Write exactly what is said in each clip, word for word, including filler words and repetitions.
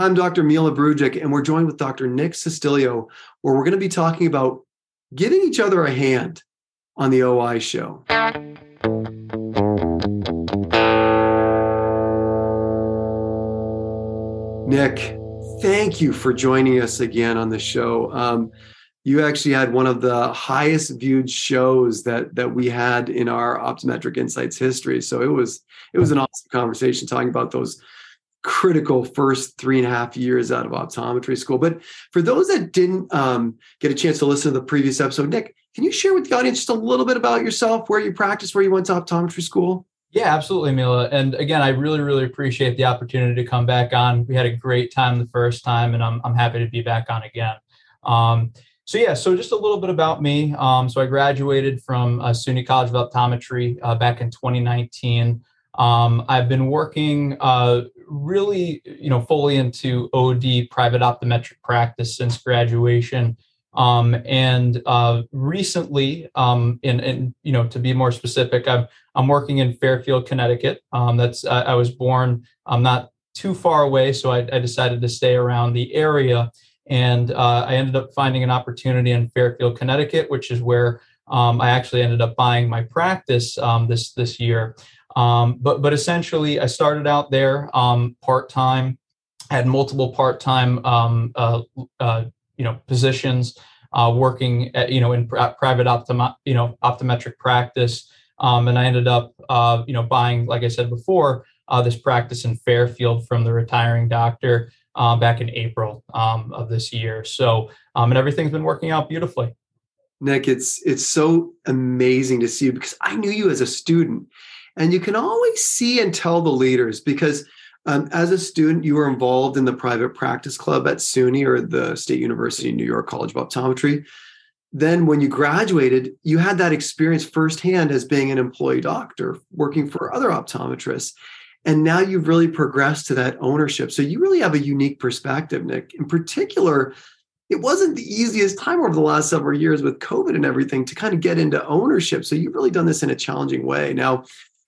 I'm Doctor Mila Brugic, and we're joined with Doctor Nick Cistilio, where we're going to be talking about giving each other a hand on the O I show. Nick, thank you for joining us again on the show. Um, you actually had one of the highest viewed shows that that we had in our Optometric Insights history. So it was it was an awesome conversation talking about those critical first three and a half years out of optometry school. But for those that didn't um, get a chance to listen to the previous episode, Nick, can you share with the audience just a little bit about yourself, where you practice, where you went to optometry school? Yeah, absolutely, Mila. And again, I really, really appreciate the opportunity to come back on. We had a great time the first time, and I'm I'm happy to be back on again. Um, so yeah, so just a little bit about me. Um, so I graduated from uh, SUNY College of Optometry uh, back in twenty nineteen. Um, I've been working uh, really, you know, fully into O D, private optometric practice, since graduation. Um, and uh, recently, um, and, and, you know, to be more specific, I'm, I'm working in Fairfield, Connecticut. Um, that's, I, I was born, I'm not too far away. So I, I decided to stay around the area, and uh, I ended up finding an opportunity in Fairfield, Connecticut, which is where um, I actually ended up buying my practice um, this, this year. Um, but but essentially, I started out there um, part time, had multiple part time um, uh, uh, you know positions, uh, working at, you know in pr- private optom you know optometric practice, um, and I ended up uh, you know buying, like I said before, uh, this practice in Fairfield from the retiring doctor uh, back in April um, of this year. So um, and everything's been working out beautifully. Nick, it's it's so amazing to see you, because I knew you as a student. And you can always see and tell the leaders, because um, as a student, you were involved in the private practice club at SUNY, or the State University of New York College of Optometry. Then when you graduated, you had that experience firsthand as being an employee doctor working for other optometrists. And now you've really progressed to that ownership. So you really have a unique perspective, Nick. In particular, it wasn't the easiest time over the last several years with COVID and everything to kind of get into ownership. So you've really done this in a challenging way. Now,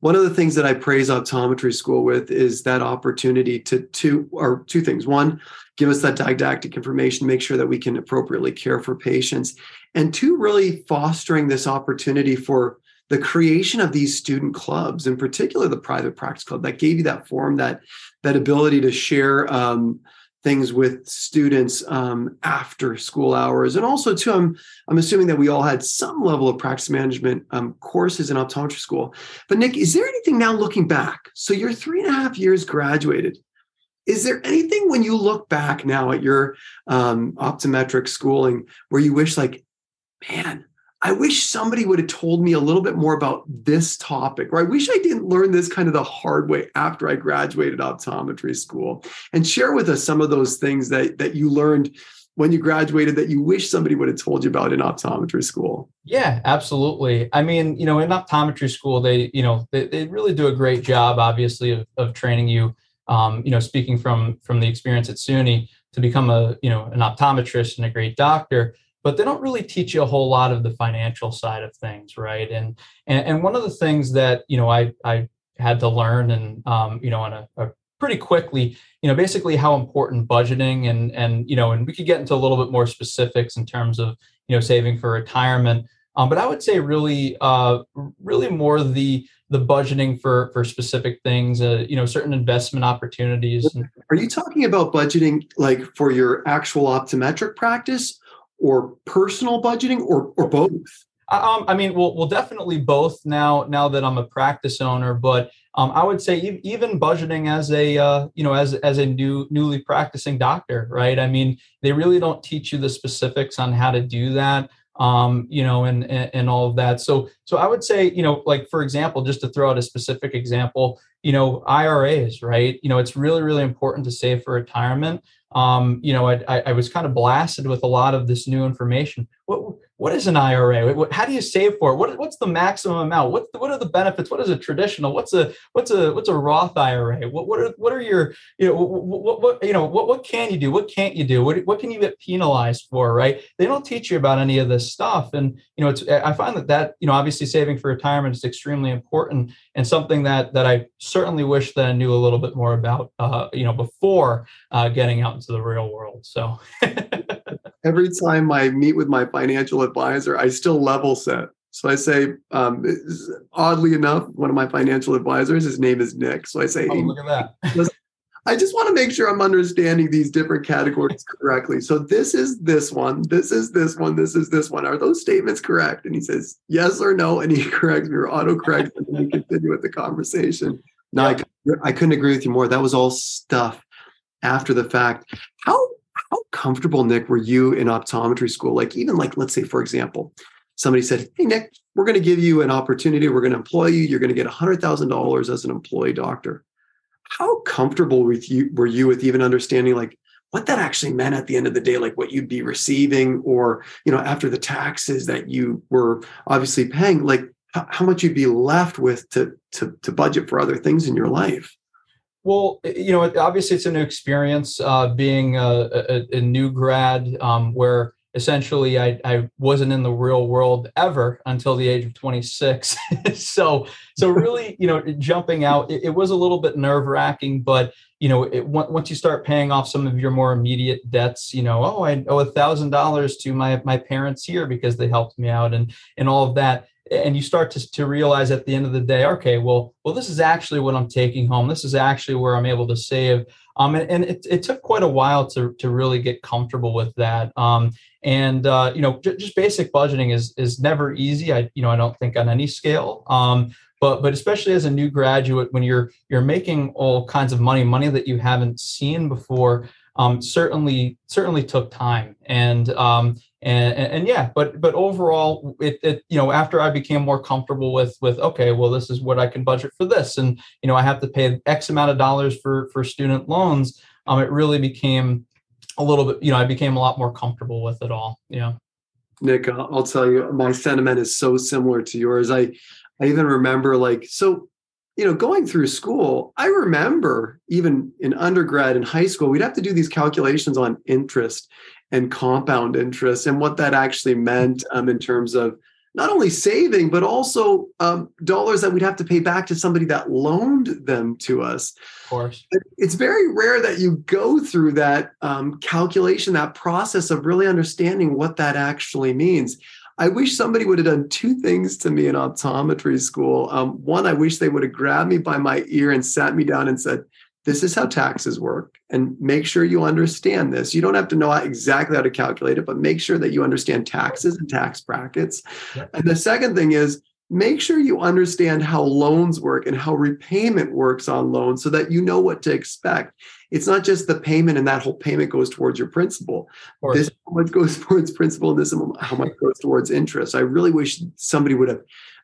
one of the things that I praise optometry school with is that opportunity to, to, or two things. One, give us that didactic information, make sure that we can appropriately care for patients. And two, really fostering this opportunity for the creation of these student clubs, in particular the private practice club, that gave you that forum, that, that ability to share um, things with students um, after school hours. And also too, I'm, I'm assuming that we all had some level of practice management um, courses in optometry school. But Nick, is there anything now looking back? So you're three and a half years graduated. Is there anything when you look back now at your um, optometric schooling where you wish, like, man, I wish somebody would have told me a little bit more about this topic, or I wish I didn't learn this kind of the hard way after I graduated optometry school? And share with us some of those things that, that you learned when you graduated that you wish somebody would have told you about in optometry school. Yeah, absolutely. I mean, you know, in optometry school, they, you know, they, they really do a great job, obviously, of, of training you, um, you know, speaking from, from the experience at SUNY, to become a, you know, an optometrist and a great doctor. But they don't really teach you a whole lot of the financial side of things, right? And and, and one of the things that, you know, I I had to learn, and um, you know, on a, a pretty quickly, you know, basically how important budgeting and and you know, and we could get into a little bit more specifics in terms of, you know, saving for retirement. Um, but I would say really, uh, really more the the budgeting for for specific things, uh, you know, certain investment opportunities. Are you talking about budgeting like for your actual optometric practice, or personal budgeting, or or both? Um, I mean, we'll, we'll definitely both now, now that I'm a practice owner, but um, I would say even budgeting as a, uh, you know, as, as a new, newly practicing doctor, right? I mean, they really don't teach you the specifics on how to do that, um, you know, and, and, and all of that. So, so I would say, you know, like, for example, just to throw out a specific example, you know, I R As, right? You know, it's really, really important to save for retirement. Um, you know, I, I was kind of blasted with a lot of this new information. What What is an I R A? How do you save for it? What, what's the maximum amount? What, what are the benefits? What is a traditional? What's a what's a what's a Roth I R A? What what are, what are your you know what, what, what you know what what can you do? What can't you do? What what can you get penalized for? Right? They don't teach you about any of this stuff, and you know it's I find that that you know obviously saving for retirement is extremely important and something that that I certainly wish that I knew a little bit more about uh, you know before uh, getting out into the real world. So. Every time I meet with my financial advisor, I still level set. So I say, um, oddly enough, one of my financial advisors, his name is Nick. So I say, oh, look at that. I just want to make sure I'm understanding these different categories correctly. So this is this one. This is this one. This is this one. Are those statements correct? And he says, yes or no. And he corrects me or autocorrects and then we continue with the conversation. No, yeah. I, I couldn't agree with you more. That was all stuff after the fact. How How comfortable, Nick, were you in optometry school? Like even like, let's say, for example, somebody said, hey, Nick, we're going to give you an opportunity. We're going to employ you. You're going to get one hundred thousand dollars as an employee doctor. How comfortable with you were you with even understanding like what that actually meant at the end of the day, like what you'd be receiving or, you know, after the taxes that you were obviously paying, like how much you'd be left with to to, to budget for other things in your life? Well, you know, obviously it's a new experience uh, being a, a, a new grad um, where essentially I, I wasn't in the real world ever until the age of twenty-six. so so really, you know, jumping out, it, it was a little bit nerve wracking, but you know, it, once you start paying off some of your more immediate debts, you know, oh, I owe a thousand dollars to my my parents here because they helped me out and and all of that. And you start to, to realize at the end of the day, okay, well, well, this is actually what I'm taking home. This is actually where I'm able to save. Um, and and it, it took quite a while to to really get comfortable with that. Um, and uh, you know, j- just basic budgeting is is never easy. I you know I don't think on any scale. Um, But but especially as a new graduate, when you're you're making all kinds of money, money that you haven't seen before, um, certainly certainly took time and um, and and yeah. But but overall, it, it you know after I became more comfortable with with okay, well this is what I can budget for this, and you know I have to pay X amount of dollars for for student loans. Um, it really became a little bit you know I became a lot more comfortable with it all. Yeah, Nick, I'll tell you, my sentiment is so similar to yours. I. I even remember like, so, you know, going through school, I remember even in undergrad and high school, we'd have to do these calculations on interest and compound interest and what that actually meant um, in terms of not only saving, but also um, dollars that we'd have to pay back to somebody that loaned them to us. Of course. It's very rare that you go through that um, calculation, that process of really understanding what that actually means. I wish somebody would have done two things to me in optometry school. Um, one, I wish they would have grabbed me by my ear and sat me down and said, this is how taxes work. And make sure you understand this. You don't have to know exactly how to calculate it, but make sure that you understand taxes and tax brackets. Yeah. And the second thing is, make sure you understand how loans work and how repayment works on loans so that you know what to expect. It's not just the payment and that whole payment goes towards your principal. This how much goes towards principal and this how much goes towards interest. I really wish somebody would have,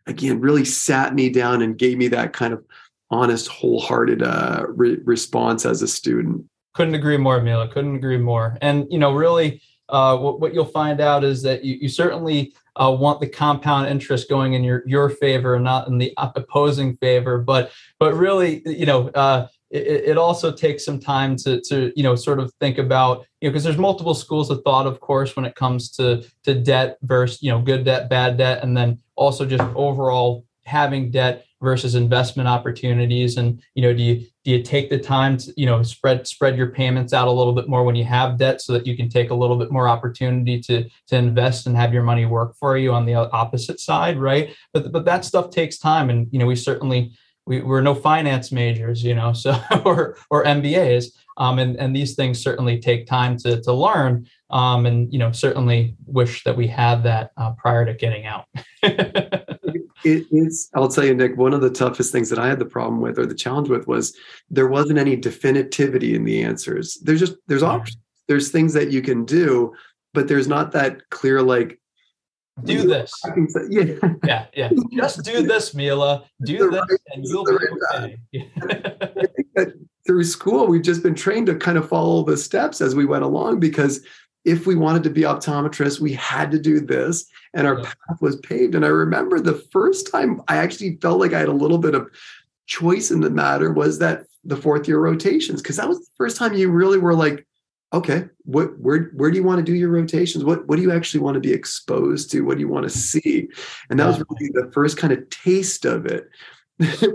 again, really sat me down and gave me that kind of honest, wholehearted uh, re- response as a student. Couldn't agree more, Mila. Couldn't agree more. And, you know, really uh, what, what you'll find out is that you, you certainly uh, want the compound interest going in your, your favor and not in the opposing favor. But, but really, you know, uh, It, it also takes some time to, to, you know, sort of think about, you know, because there's multiple schools of thought, of course, when it comes to to debt versus, you know, good debt, bad debt, and then also just overall having debt versus investment opportunities. And, you know, do you do you take the time to, you know, spread spread your payments out a little bit more when you have debt so that you can take a little bit more opportunity to to invest and have your money work for you on the opposite side. Right. But but that stuff takes time. And, you know, we certainly We, we're no finance majors, you know, so or or M B As, um, and and these things certainly take time to to learn, um, and you know, certainly wish that we had that uh, prior to getting out. it, it's, I'll tell you, Nick, one of the toughest things that I had the problem with or the challenge with was there wasn't any definitivity in the answers. There's just there's options, there's things that you can do, but there's not that clear like. Do this. Yeah. yeah, yeah. Just do this, Mila. Do this and you'll be okay. I think that through school, we've just been trained to kind of follow the steps as we went along because if we wanted to be optometrists, we had to do this, and our yeah. path was paved. And I remember the first time I actually felt like I had a little bit of choice in the matter was that the fourth year rotations, because that was the first time you really were like, okay, what, where, where do you want to do your rotations? What, what do you actually want to be exposed to? What do you want to see? And that was really the first kind of taste of it.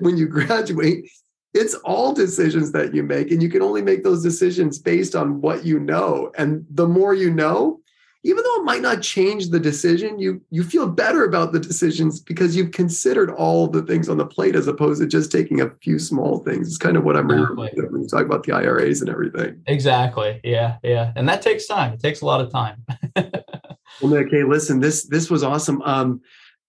When you graduate, it's all decisions that you make, and you can only make those decisions based on what you know. And the more you know, even though it might not change the decision, you, you feel better about the decisions because you've considered all the things on the plate as opposed to just taking a few small things. It's kind of what I'm exactly. remembering when you talk about the I R As and everything. Exactly. Yeah. Yeah. And that takes time. It takes a lot of time. Well, okay. Listen, this, this was awesome. Um,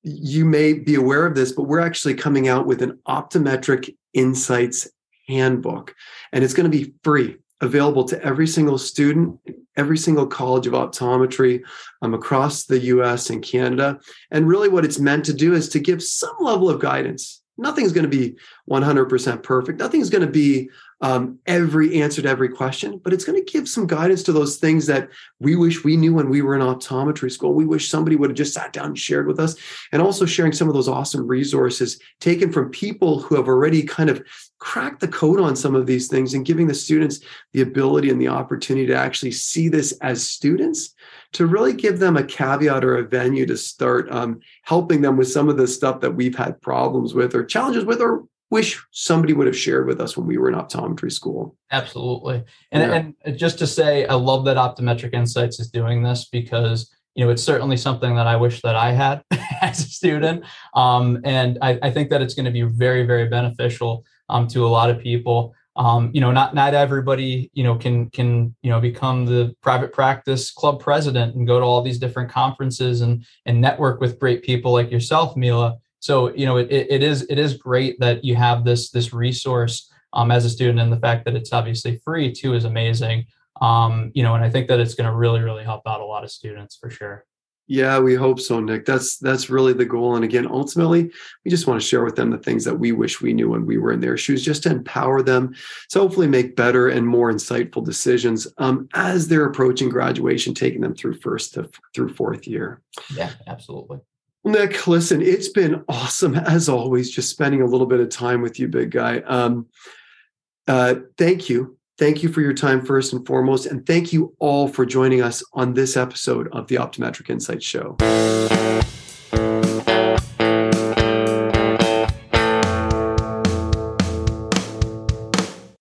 you may be aware of this, but we're actually coming out with an Optometric Insights handbook, and it's going to be free, available to every single student, every single college of optometry um, across the U S and Canada. And really what it's meant to do is to give some level of guidance. Nothing's going to be one hundred percent perfect. Nothing's going to be um, every answer to every question, but it's going to give some guidance to those things that we wish we knew when we were in optometry school. We wish somebody would have just sat down and shared with us, and also sharing some of those awesome resources taken from people who have already kind of cracked the code on some of these things, and giving the students the ability and the opportunity to actually see this as students, to really give them a caveat or a venue to start um, helping them with some of the stuff that we've had problems with or challenges with, or wish somebody would have shared with us when we were in optometry school. Absolutely. And, yeah. and just to say, I love that Optometric Insights is doing this, because, you know, it's certainly something that I wish that I had as a student. Um, and I, I think that it's going to be very, very beneficial um, to a lot of people. Um, you know, not, not everybody, you know, can, can, you know, become the private practice club president and go to all these different conferences and, and network with great people like yourself, Mila. So, you know, it, it is, it is great that you have this, this resource um, as a student, and the fact that it's obviously free too is amazing. Um, you know, and I think that it's going to really, really help out a lot of students for sure. Yeah, we hope so, Nick. That's that's really the goal. And again, ultimately, we just want to share with them the things that we wish we knew when we were in their shoes, just to empower them to hopefully make better and more insightful decisions um, as they're approaching graduation, taking them through first to, through fourth year. Yeah, absolutely. Nick, listen, it's been awesome, as always, just spending a little bit of time with you, big guy. Um, uh, thank you. Thank you for your time, first and foremost, and thank you all for joining us on this episode of the Optometric Insights Show.